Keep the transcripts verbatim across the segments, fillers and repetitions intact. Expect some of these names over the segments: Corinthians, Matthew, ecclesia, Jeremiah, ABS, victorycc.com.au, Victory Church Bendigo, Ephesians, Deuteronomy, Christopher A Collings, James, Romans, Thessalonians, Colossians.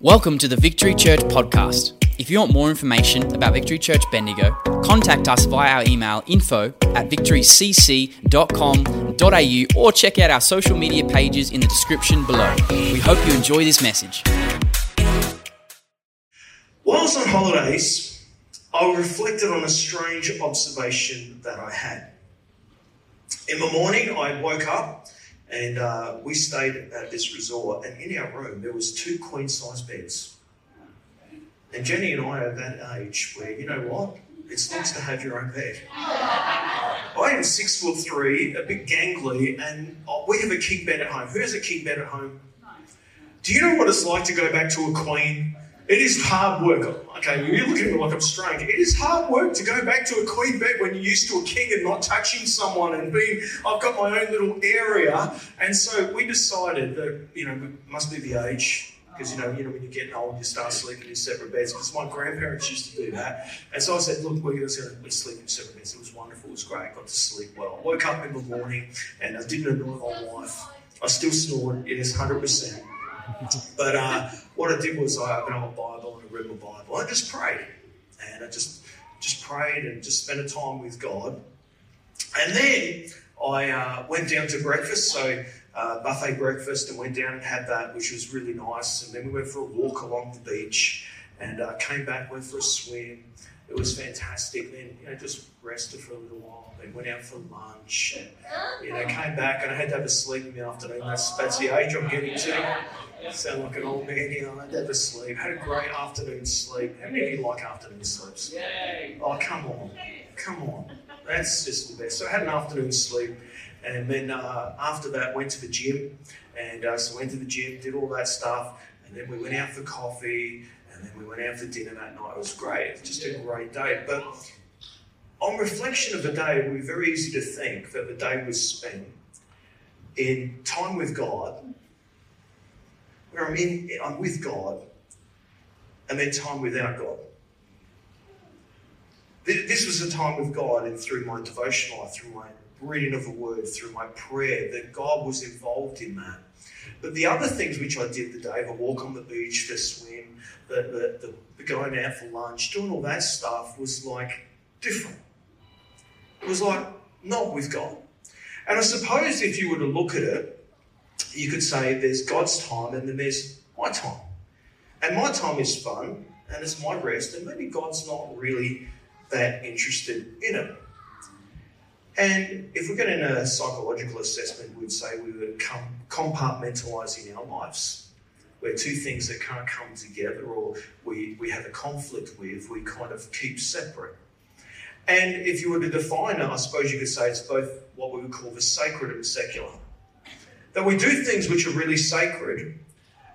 Welcome to the Victory Church podcast. If you want more information about Victory Church Bendigo, contact us via our email info at victory c c dot com dot a u or check out our social media pages in the description below. We hope you enjoy this message. While I was on holidays, I reflected on a strange observation that I had. In the morning, I woke up. And uh, we stayed at this resort, and in our room there was two queen-size beds. And Jenny and I are that age where, you know what, it's nice to have your own bed. I am six foot three, a bit gangly, and we have a king bed at home. Who has a king bed at home? Do you know what it's like to go back to a queen? It is hard work. Okay, you're looking at me like I'm strange. It is hard work to go back to a queen bed when you're used to a king and not touching someone and being, I've got my own little area. And so we decided that, you know, it must be the age. Because, you know, you know, when you're getting old, you start sleeping in separate beds. Because my grandparents used to do that. And so I said, look, we're going to sleep in separate beds. It was wonderful. It was great. I got to sleep well. I woke up in the morning and I didn't annoy my wife. I still snored. It is one hundred percent. But uh, what I did was I opened up a Bible and I read my Bible. I just prayed. And I just just prayed and just spent a time with God. And then I uh, went down to breakfast, so uh, buffet breakfast, and went down and had that, which was really nice. And then we went for a walk along the beach and uh, came back, went for a swim. It was fantastic. Then, you know, just rested for a little while. Then went out for lunch and, you know, came back. And I had to have a sleep in the afternoon. That's, that's the age I'm getting to. I sound like an old man here. I had to have a sleep. Had a great afternoon sleep. How many of you like afternoon sleeps? Oh, come on. Come on. That's just the best. So I had an afternoon sleep. And then uh, after that, went to the gym. And uh, so went to the gym, did all that stuff. And then we went out for coffee. And then we went out for dinner that night. It was great. It was just a great day. But on reflection of the day, it would be very easy to think that the day was spent in time with God, where I'm, in, I'm with God, and then time without God. This was a time with God, and through my devotional, through my reading of the Word, through my prayer, that God was involved in that. But the other things which I did the day, the walk on the beach, the swim, the, the, the going out for lunch, doing all that stuff was like different. It was like not with God. And I suppose if you were to look at it, you could say there's God's time and then there's my time. And my time is fun and it's my rest, and maybe God's not really that interested in it. And if we're getting a psychological assessment, we'd say we were com- compartmentalising our lives, where two things that can't come together or we, we have a conflict with, we kind of keep separate. And if you were to define it, I suppose you could say it's both what we would call the sacred and secular. That we do things which are really sacred,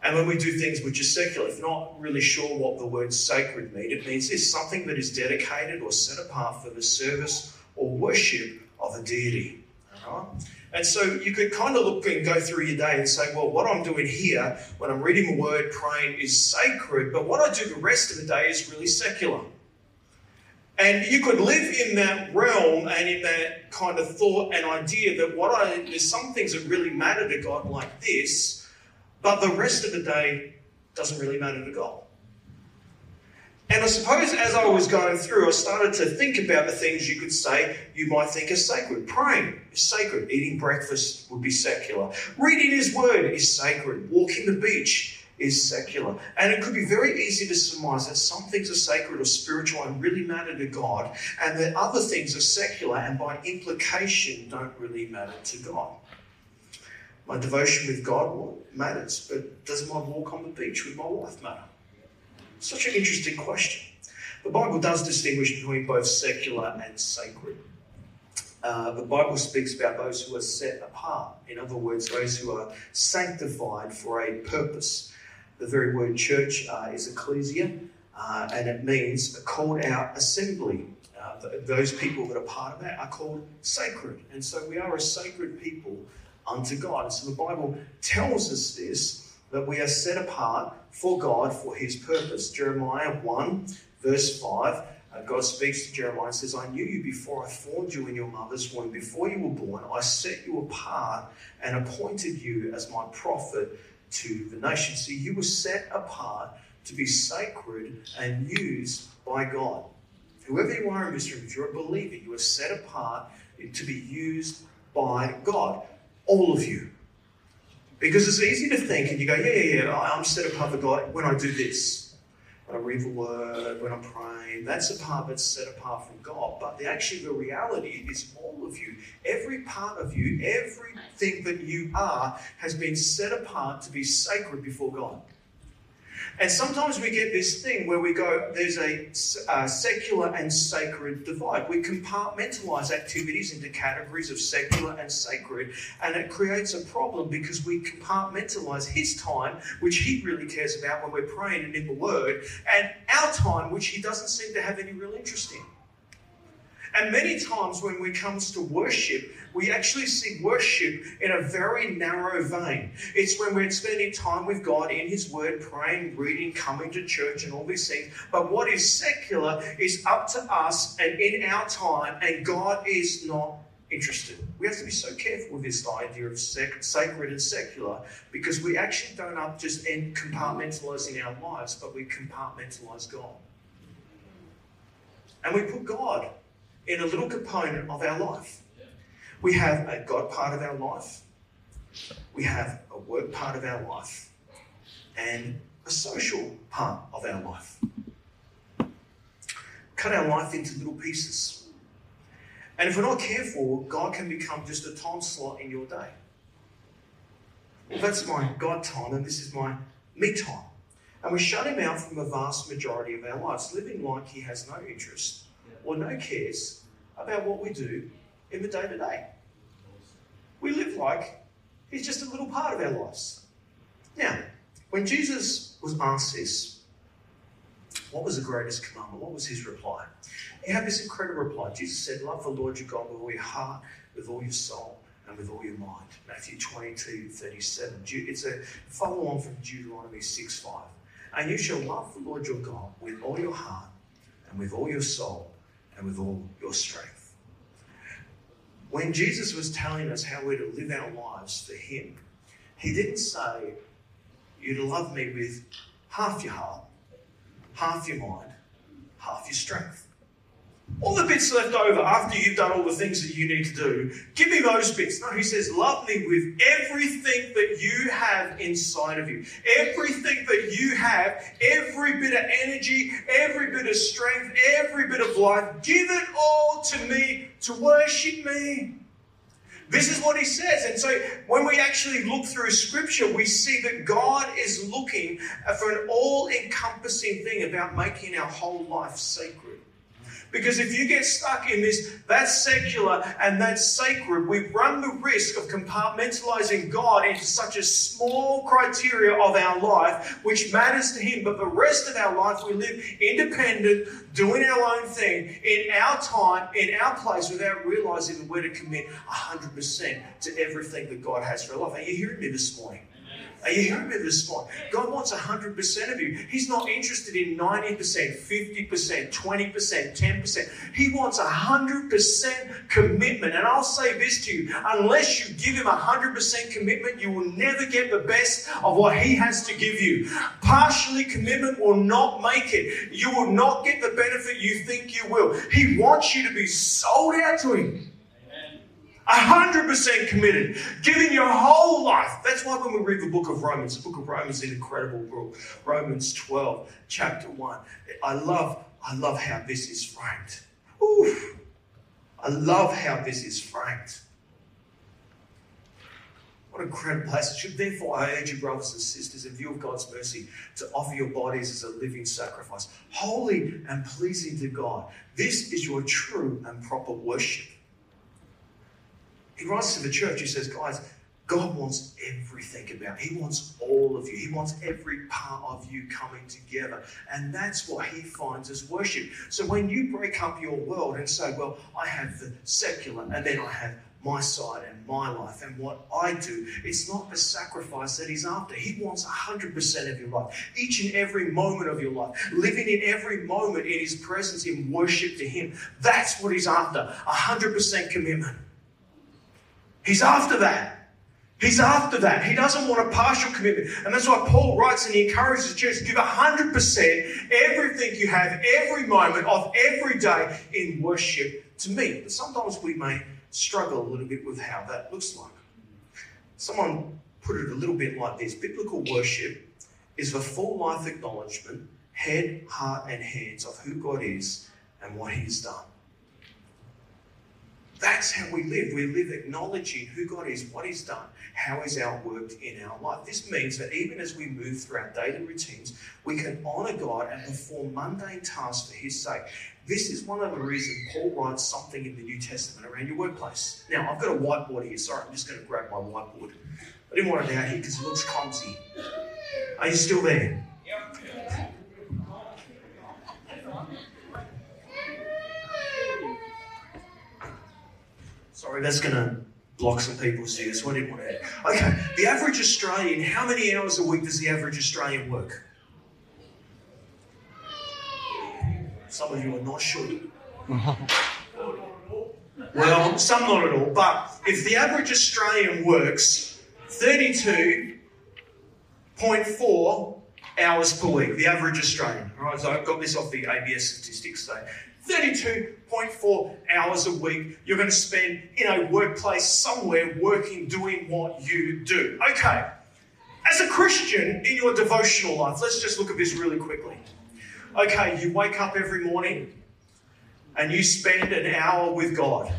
and when we do things which are secular, if not really sure what the word sacred means, it means it's something that is dedicated or set apart for the service or worship of a deity. Right? And so you could kind of look and go through your day and say, well, what I'm doing here when I'm reading the word, praying is sacred, but what I do the rest of the day is really secular. And you could live in that realm and in that kind of thought and idea that what I there's some things that really matter to God like this, but the rest of the day doesn't really matter to God. And I suppose as I was going through, I started to think about the things you could say you might think are sacred. Praying is sacred. Eating breakfast would be secular. Reading His Word is sacred. Walking the beach is secular. And it could be very easy to surmise that some things are sacred or spiritual and really matter to God, and that other things are secular and by implication don't really matter to God. My devotion with God matters, but does my walk on the beach with my wife matter? Such an interesting question. The Bible does distinguish between both secular and sacred. Uh, the Bible speaks about those who are set apart. In other words, those who are sanctified for a purpose. The very word church uh, is ecclesia, uh, and it means a called out assembly. Uh, th- those people that are part of that are called sacred. And so we are a sacred people unto God. And so the Bible tells us this, that we are set apart for God for His purpose. Jeremiah one, verse five, uh, God speaks to Jeremiah and says, I knew you before I formed you in your mother's womb. Before you were born, I set you apart and appointed you as my prophet to the nation. So you were set apart to be sacred and used by God. Whoever you are in this room, if you're a believer, you are set apart to be used by God. All of you. Because it's easy to think, and you go, yeah, yeah, yeah, I'm set apart for God when I do this. When I read the word, when I pray, that's the part that's set apart from God. But the, actually the reality is all of you, every part of you, everything that you are has been set apart to be sacred before God. And sometimes we get this thing where we go, there's a uh, secular and sacred divide. We compartmentalize activities into categories of secular and sacred, and it creates a problem because we compartmentalize his time, which he really cares about when we're praying and in the word, and our time, which he doesn't seem to have any real interest in. And many times when it comes to worship, we actually see worship in a very narrow vein. It's when we're spending time with God in his word, praying, reading, coming to church and all these things. But what is secular is up to us and in our time, and God is not interested. We have to be so careful with this idea of sec- sacred and secular, because we actually don't up just end compartmentalizing our lives, but we compartmentalize God. And we put God in a little component of our life. We have a God part of our life, we have a work part of our life, and a social part of our life. Cut our life into little pieces. And if we're not careful, God can become just a time slot in your day. Well, that's my God time, and this is my me time. And we shut him out from the vast majority of our lives, living like he has no interest or no cares about what we do in the day-to-day. We live like he's just a little part of our lives. Now, when Jesus was asked this, what was the greatest commandment? What was his reply? He had this incredible reply. Jesus said, love the Lord your God with all your heart, with all your soul, and with all your mind. Matthew twenty-two thirty-seven. It's a follow-on from Deuteronomy six five. And you shall love the Lord your God with all your heart, and with all your soul, and with all your strength. When Jesus was telling us how we're to live our lives for him, he didn't say, you're to love me with half your heart, half your mind, half your strength. All the bits left over after you've done all the things that you need to do, give me those bits. No, he says, love me with everything that you have inside of you. Everything that you have, every bit of energy, every bit of strength, every bit of life, give it all to me to worship me. This is what he says. And so when we actually look through Scripture, we see that God is looking for an all-encompassing thing about making our whole life sacred. Because if you get stuck in this, that's secular and that's sacred, we run the risk of compartmentalizing God into such a small criteria of our life, which matters to him. But the rest of our life, we live independent, doing our own thing, in our time, in our place, without realizing that we're to commit one hundred percent to everything that God has for our life. Are you hearing me this morning? Are you hearing me this morning? God wants one hundred percent of you. He's not interested in ninety percent, fifty percent, twenty percent, ten percent. He wants one hundred percent commitment. And I'll say this to you, unless you give him one hundred percent commitment, you will never get the best of what he has to give you. Partially commitment will not make it. You will not get the benefit you think you will. He wants you to be sold out to him. one hundred percent committed, giving your whole life. That's why when we read the book of Romans, the book of Romans is an incredible book. Romans twelve, chapter one. I love, I love how this is framed. Ooh, I love how this is framed. What an incredible passage. Therefore, I urge you, brothers and sisters, in view of God's mercy, to offer your bodies as a living sacrifice, holy and pleasing to God. This is your true and proper worship. He writes to the church, he says, guys, God wants everything about you. He wants all of you. He wants every part of you coming together. And that's what he finds as worship. So when you break up your world and say, well, I have the secular and then I have my side and my life and what I do, it's not a sacrifice that he's after. He wants one hundred percent of your life, each and every moment of your life, living in every moment in his presence in worship to him. That's what he's after, one hundred percent commitment. He's after that. He's after that. He doesn't want a partial commitment. And that's why Paul writes and he encourages the church to give one hundred percent everything you have, every moment of every day in worship to me. But sometimes we may struggle a little bit with how that looks like. Someone put it a little bit like this. Biblical worship is the full life acknowledgement, head, heart and hands of who God is and what he has done. That's how we live. We live acknowledging who God is, what he's done, how he's outworked in our life. This means that even as we move through our daily routines, we can honour God and perform mundane tasks for his sake. This is one of the reasons Paul writes something in the New Testament around your workplace. Now, I've got a whiteboard here. Sorry, I'm just going to grab my whiteboard. I didn't want it out here because it looks clumsy. Are you still there? Yep. Sorry, that's going to block some people's ears, so I didn't want to add. Okay, the average Australian, how many hours a week does the average Australian work? Some of you are not sure. Well, some not at all, but if the average Australian works thirty-two point four hours per week, the average Australian, all right, so I've got this off the A B S statistics today. thirty-two point four hours a week you're going to spend in a workplace somewhere working, doing what you do. Okay, as a Christian in your devotional life, let's just look at this really quickly. Okay, you wake up every morning and you spend an hour with God.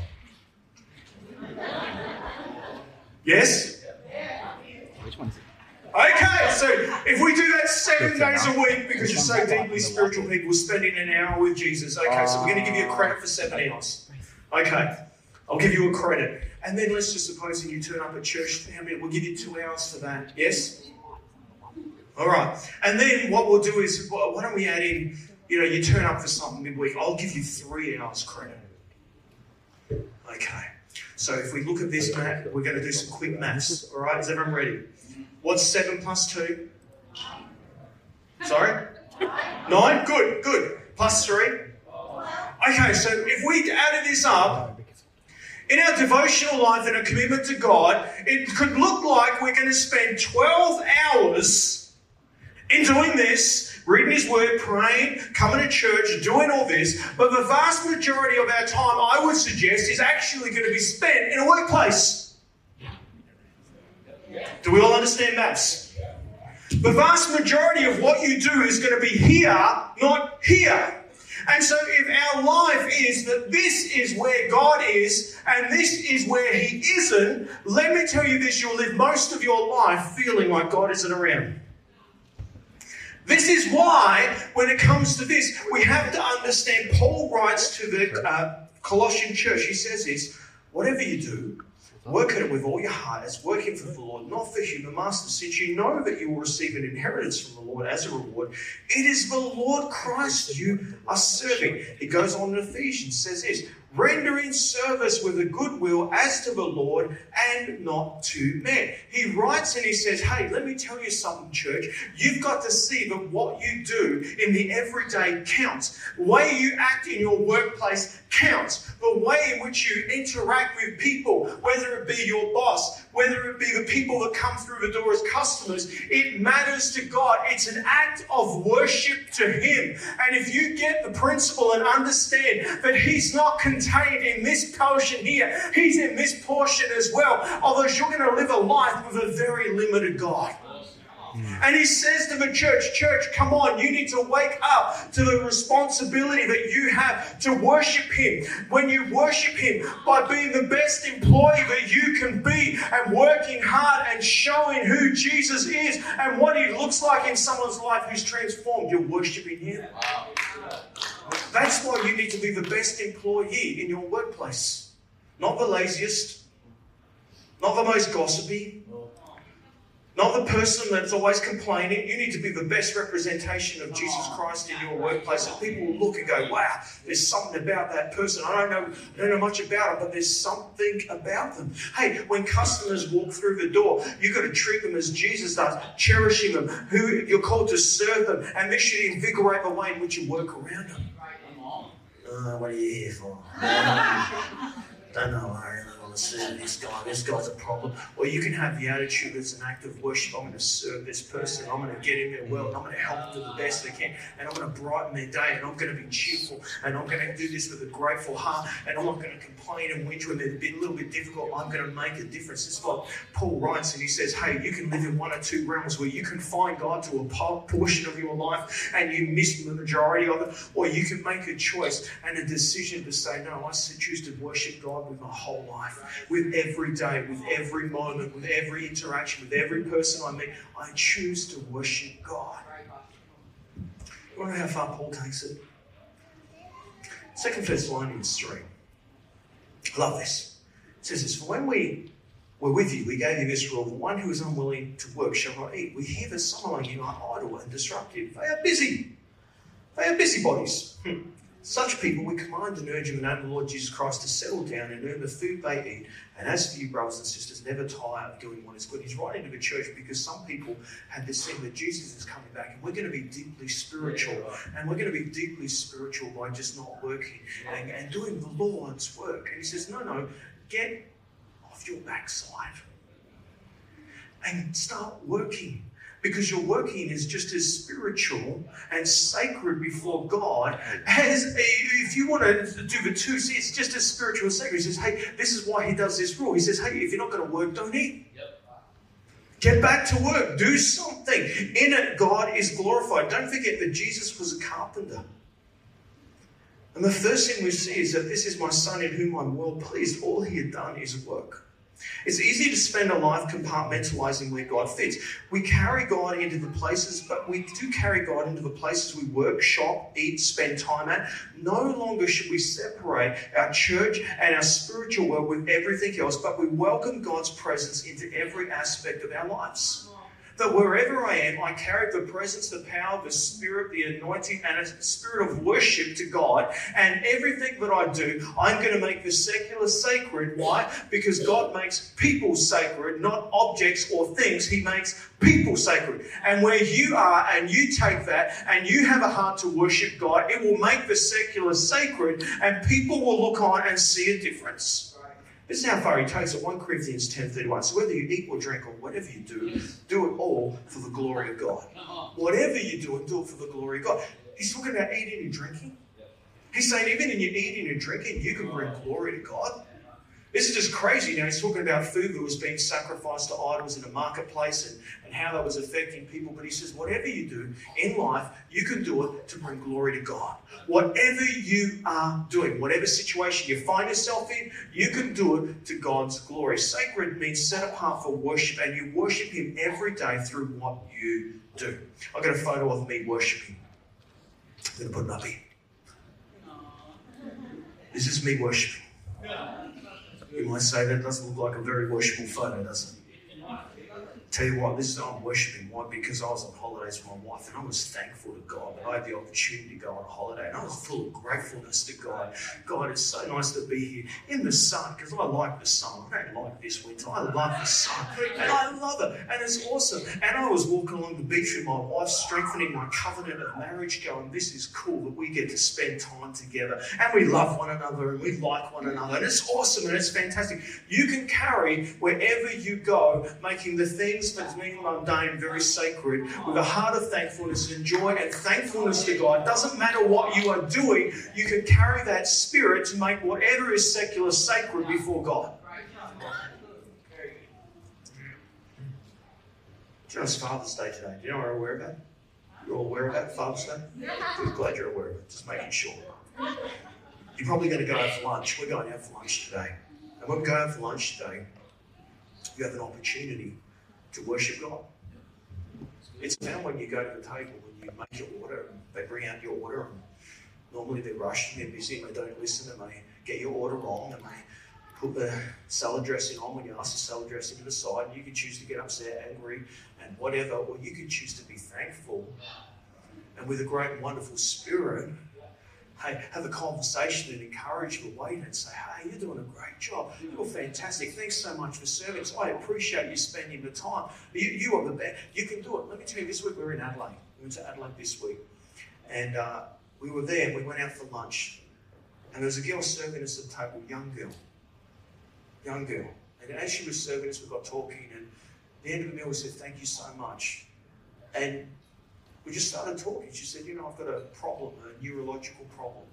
Yes? Which one's it? Okay, so if we do that seven days a week, because you're so deeply spiritual people, spending an hour with Jesus. Okay, so we're going to give you a credit for seven hours. Okay, I'll give you a credit. And then let's just suppose that you turn up at church, we'll give you two hours for that. Yes? All right. And then what we'll do is, why don't we add in, you know, you turn up for something midweek. I'll give you three hours credit. Okay. So if we look at this map, we're going to do some quick maths. All right, is everyone ready? What's seven plus two? Sorry? Nine? Good, good. Plus three? Okay, so if we added this up, in our devotional life and a commitment to God, it could look like we're going to spend twelve hours in doing this, reading his word, praying, coming to church, doing all this, but the vast majority of our time, I would suggest, is actually going to be spent in a workplace. Do we all understand maths? The vast majority of what you do is going to be here, not here. And so if our life is that this is where God is and this is where he isn't, let me tell you this, you'll live most of your life feeling like God isn't around. This is why when it comes to this, we have to understand Paul writes to the uh, Colossian church, he says this, whatever you do, work at it with all your heart as working for the Lord, not for human masters, since you know that you will receive an inheritance from the Lord as a reward. It is the Lord Christ you are serving. He goes on in Ephesians, says this, rendering service with a good will as to the Lord and not to man. He writes and he says, hey, let me tell you something, church. You've got to see that what you do in the everyday counts. The way you act in your workplace counts. The way in which you interact with people, whether it be your boss, whether it be the people that come through the door as customers, it matters to God. It's an act of worship to him. And if you get the principle and understand that he's not contained in this portion here, he's in this portion as well, otherwise you're going to live a life with a very limited God. And he says to the church, church, come on, you need to wake up to the responsibility that you have to worship him. When you worship him by being the best employee that you can be and working hard and showing who Jesus is and what he looks like in someone's life who's transformed, you're worshiping him. That's why you need to be the best employee in your workplace. Not the laziest, not the most gossipy, not the person that's always complaining. You need to be the best representation of Jesus Christ in your workplace. And people will look and go, wow, there's something about that person. I don't know, I don't know much about it, but there's something about them. Hey, when customers walk through the door, you've got to treat them as Jesus does, cherishing them, who you're called to serve them, and this should invigorate the way in which you work around them. Uh, what are you here for? Don't know why. to serve this guy. This guy's a problem. Or you can have the attitude that's an act of worship. I'm going to serve this person. I'm going to get in their world. I'm going to help them the best they can. And I'm going to brighten their day. And I'm going to be cheerful. And I'm going to do this with a grateful heart. And I'm not going to complain and whinge when they've been a little bit difficult. I'm going to make a difference. It's like Paul writes and he says, hey, you can live in one or two realms where you can find God to a portion of your life and you miss the majority of it. Or you can make a choice and a decision to say, no, I choose to worship God with my whole life, with every day, with every moment, with every interaction, with every person I meet. I choose to worship God. I wonder how far Paul takes it. Second Thessalonians three. I love this. It says this, for when we were with you, we gave you this rule, the one who is unwilling to work shall not eat. We hear that some among you are idle and disruptive. They are busy. They are busybodies. Hmm. Such people we command and urge you in the name of the Lord Jesus Christ to settle down and earn the food they eat. And as for you, brothers and sisters, never tire of doing what is good. He's writing to the church because some people had this thing that Jesus is coming back and we're going to be deeply spiritual. And we're going to be deeply spiritual by just not working and, and doing the Lord's work. And he says, no, no, get off your backside and start working. Because your working is just as spiritual and sacred before God as if you want to do the two. See, it's just as spiritual and sacred. He says, hey, this is why he does this rule. He says, hey, if you're not going to work, don't eat. Yep. Get back to work. Do something. In it, God is glorified. Don't forget that Jesus was a carpenter. And the first thing we see is that this is my son in whom I'm well pleased. All he had done is work. It's easy to spend a life compartmentalizing where God fits. We carry God into the places, but we do carry God into the places we work, shop, eat, spend time at. No longer should we separate our church and our spiritual world with everything else, but we welcome God's presence into every aspect of our lives. That wherever I am, I carry the presence, the power, the spirit, the anointing, and a spirit of worship to God. And everything that I do, I'm going to make the secular sacred. Why? Because God makes people sacred, not objects or things. He makes people sacred. And where you are and you take that and you have a heart to worship God, it will make the secular sacred and people will look on and see a difference. This is how far he takes it, First Corinthians ten thirty-one. So whether you eat or drink or whatever you do, do it all for the glory of God. Whatever you do, and do it for the glory of God. He's talking about eating and drinking. He's saying even in your eating and drinking, you can bring glory to God. This is just crazy. Now he's talking about food that was being sacrificed to idols in the marketplace and, and how that was affecting people. But he says, whatever you do in life, you can do it to bring glory to God. Whatever you are doing, whatever situation you find yourself in, you can do it to God's glory. Sacred means set apart for worship, and you worship him every day through what you do. I got a photo of me worshiping. I'm going to put it up here. This is me worshiping. You might say that doesn't look like a very worshipful photo, does it? Tell you what, this is what I'm worshiping. Why? Because I was on holidays with my wife and I was thankful to God that I had the opportunity to go on a holiday and I was full of gratefulness to God. God, it's so nice to be here in the sun because I like the sun. I don't like this winter. I love the sun and I love it and it's awesome. And I was walking along the beach with my wife, strengthening my covenant of marriage, going, this is cool that we get to spend time together and we love one another and we like one another and it's awesome and it's fantastic. You can carry wherever you go, making the things that's being mundane, very sacred, with a heart of thankfulness and joy and thankfulness to God. Doesn't matter what you are doing, you can carry that spirit to make whatever is secular sacred before God. Do you know it's Father's Day today? Do you know what we're aware about? You're all aware about Father's Day? I'm glad you're aware of it, just making sure. You're probably going to go out for lunch. We're going out for lunch today. And when we go out for lunch today, you have an opportunity to worship God. It's found when you go to the table, when you make your order, and they bring out your order, and normally they're rushed and they're busy and they don't listen and they get your order wrong and they put the salad dressing on when you ask the salad dressing to the side, and you can choose to get upset, angry, and whatever, or you can choose to be thankful and with a great and wonderful spirit, hey, have a conversation and encourage the waiter and say, hey, you're doing a great job. You're fantastic. Thanks so much for serving. I appreciate you spending the time. You, you are the best. You can do it. Let me tell you, this week we were in Adelaide. We went to Adelaide this week. And uh, we were there and we went out for lunch. And there was a girl serving us at the table, a young girl. young girl. And as she was serving us, we got talking, and at the end of the meal, we said, thank you so much. And we just started talking. She said, you know, I've got a problem, a neurological problem,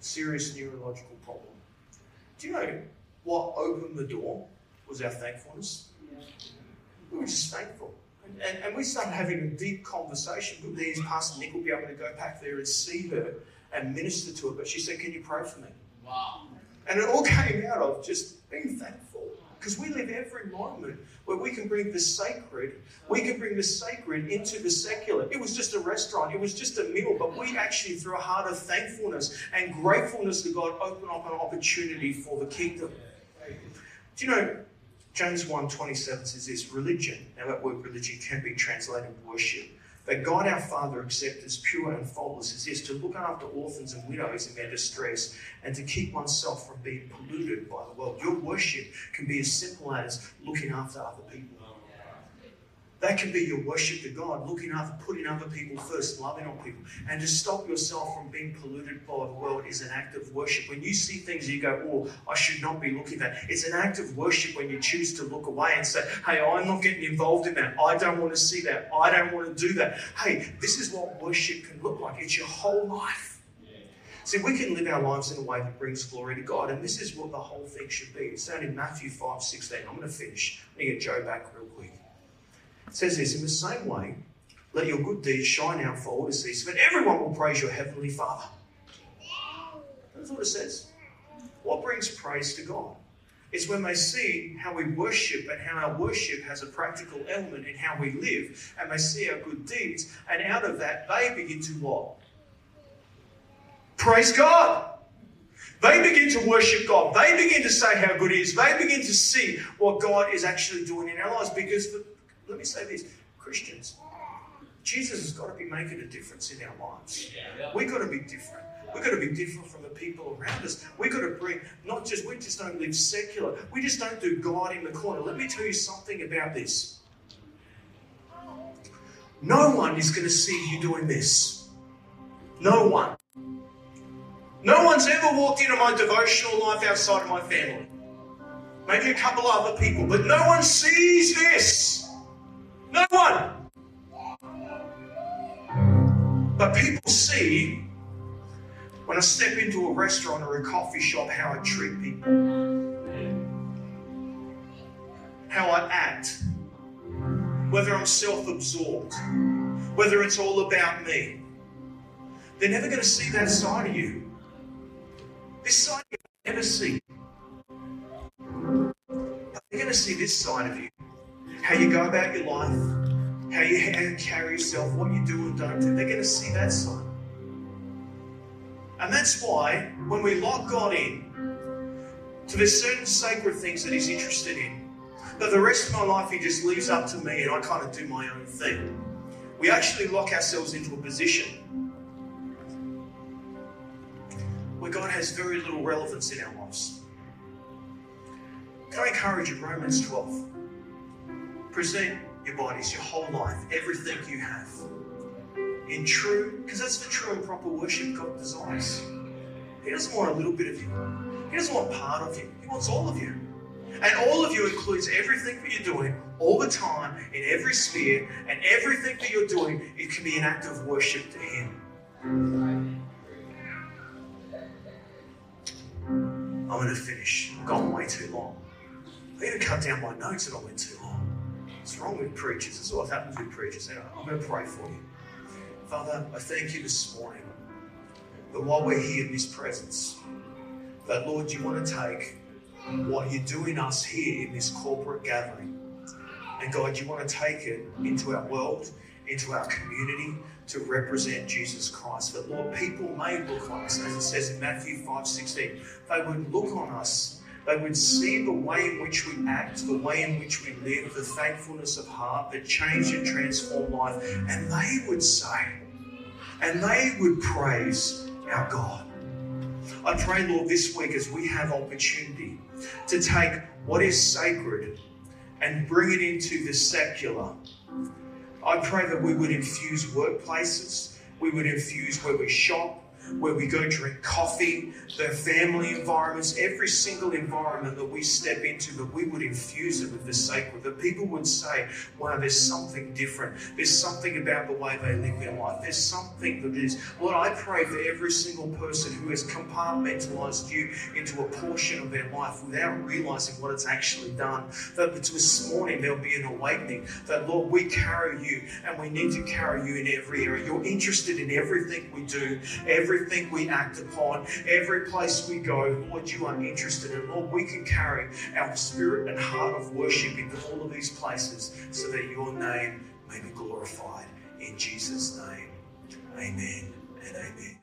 serious neurological problem. Do you know what opened the door was our thankfulness? Yeah. We were just thankful. And, and, and we started having a deep conversation. Good days, Pastor Nick will be able to go back there and see her and minister to her. But she said, can you pray for me? Wow. And it all came out of just being thankful. Because we live every moment where we can bring the sacred, we can bring the sacred into the secular. It was just a restaurant, it was just a meal, but we actually, through a heart of thankfulness and gratefulness to God, open up an opportunity for the kingdom. Do you know, James one twenty-seven says this, religion, now that word religion can be translated worship, that God our Father accepts as pure and faultless as this, to look after orphans and widows in their distress and to keep oneself from being polluted by the world. Your worship can be as simple as looking after other people. That can be your worship to God, looking after, putting other people first, loving on people. And to stop yourself from being polluted by the world is an act of worship. When you see things, you go, oh, I should not be looking at that. It's an act of worship when you choose to look away and say, hey, I'm not getting involved in that. I don't want to see that. I don't want to do that. Hey, this is what worship can look like. It's your whole life. Yeah. See, we can live our lives in a way that brings glory to God. And this is what the whole thing should be. It's down in Matthew five sixteen. I'm going to finish. I'm going to get Joe back real quick. It says this, in the same way, let your good deeds shine out for all to see, so that everyone will praise your heavenly Father. That's what it says. What brings praise to God? It's when they see how we worship and how our worship has a practical element in how we live, and they see our good deeds, and out of that, they begin to what? Praise God. They begin to worship God. They begin to say how good He is. They begin to see what God is actually doing in our lives, because the let me say this, Christians, Jesus has got to be making a difference in our lives. We've got to be different. We've got to be different from the people around us. We've got to bring, not just, we just don't live secular. We just don't do God in the corner. Let me tell you something about this. No one is going to see you doing this. No one. No one's ever walked into my devotional life outside of my family. Maybe a couple other people, but no one sees this. No one. But people see when I step into a restaurant or a coffee shop how I treat people, how I act, whether I'm self-absorbed, whether it's all about me. They're never going to see that side of you. This side you never see. But they're going to see this side of you. How you go about your life, how you, how you carry yourself, what you do and don't do. They're going to see that side. And that's why when we lock God in to the certain sacred things that He's interested in, that the rest of my life He just leaves up to me and I kind of do my own thing, we actually lock ourselves into a position where God has very little relevance in our lives. Can I encourage you, Romans twelve? Present your bodies, your whole life, everything you have in true, because that's the true and proper worship God desires. He doesn't want a little bit of you. He doesn't want part of you. He wants all of you. And all of you includes everything that you're doing all the time, in every sphere, and everything that you're doing, it can be an act of worship to Him. I'm going to finish. I've gone way too long. I'm going to cut down my notes and I went too long. What's wrong with preachers? That's what happens with preachers. Anyway, I'm going to pray for you. Father, I thank you this morning that while we're here in this presence, that, Lord, you want to take what you're doing us here in this corporate gathering. And, God, you want to take it into our world, into our community, to represent Jesus Christ. That, Lord, people may look on us, as it says in Matthew five sixteen, they would look on us. They would see the way in which we act, the way in which we live, the thankfulness of heart, the change and transform life. And they would say, and they would praise our God. I pray, Lord, this week as we have opportunity to take what is sacred and bring it into the secular, I pray that we would infuse workplaces, we would infuse where we shop, where we go drink coffee, the family environments, every single environment that we step into, that we would infuse it with the sacred, that people would say, wow, there's something different. There's something about the way they live their life. There's something that is. Lord, I pray for every single person who has compartmentalized you into a portion of their life without realizing what it's actually done, that this morning there'll be an awakening, that, Lord, we carry you and we need to carry you in every area. You're interested in everything we do, everything we act upon, every place we go. Lord, you are interested, and Lord, we can carry our spirit and heart of worship into all of these places so that your name may be glorified. In Jesus' name, amen and amen.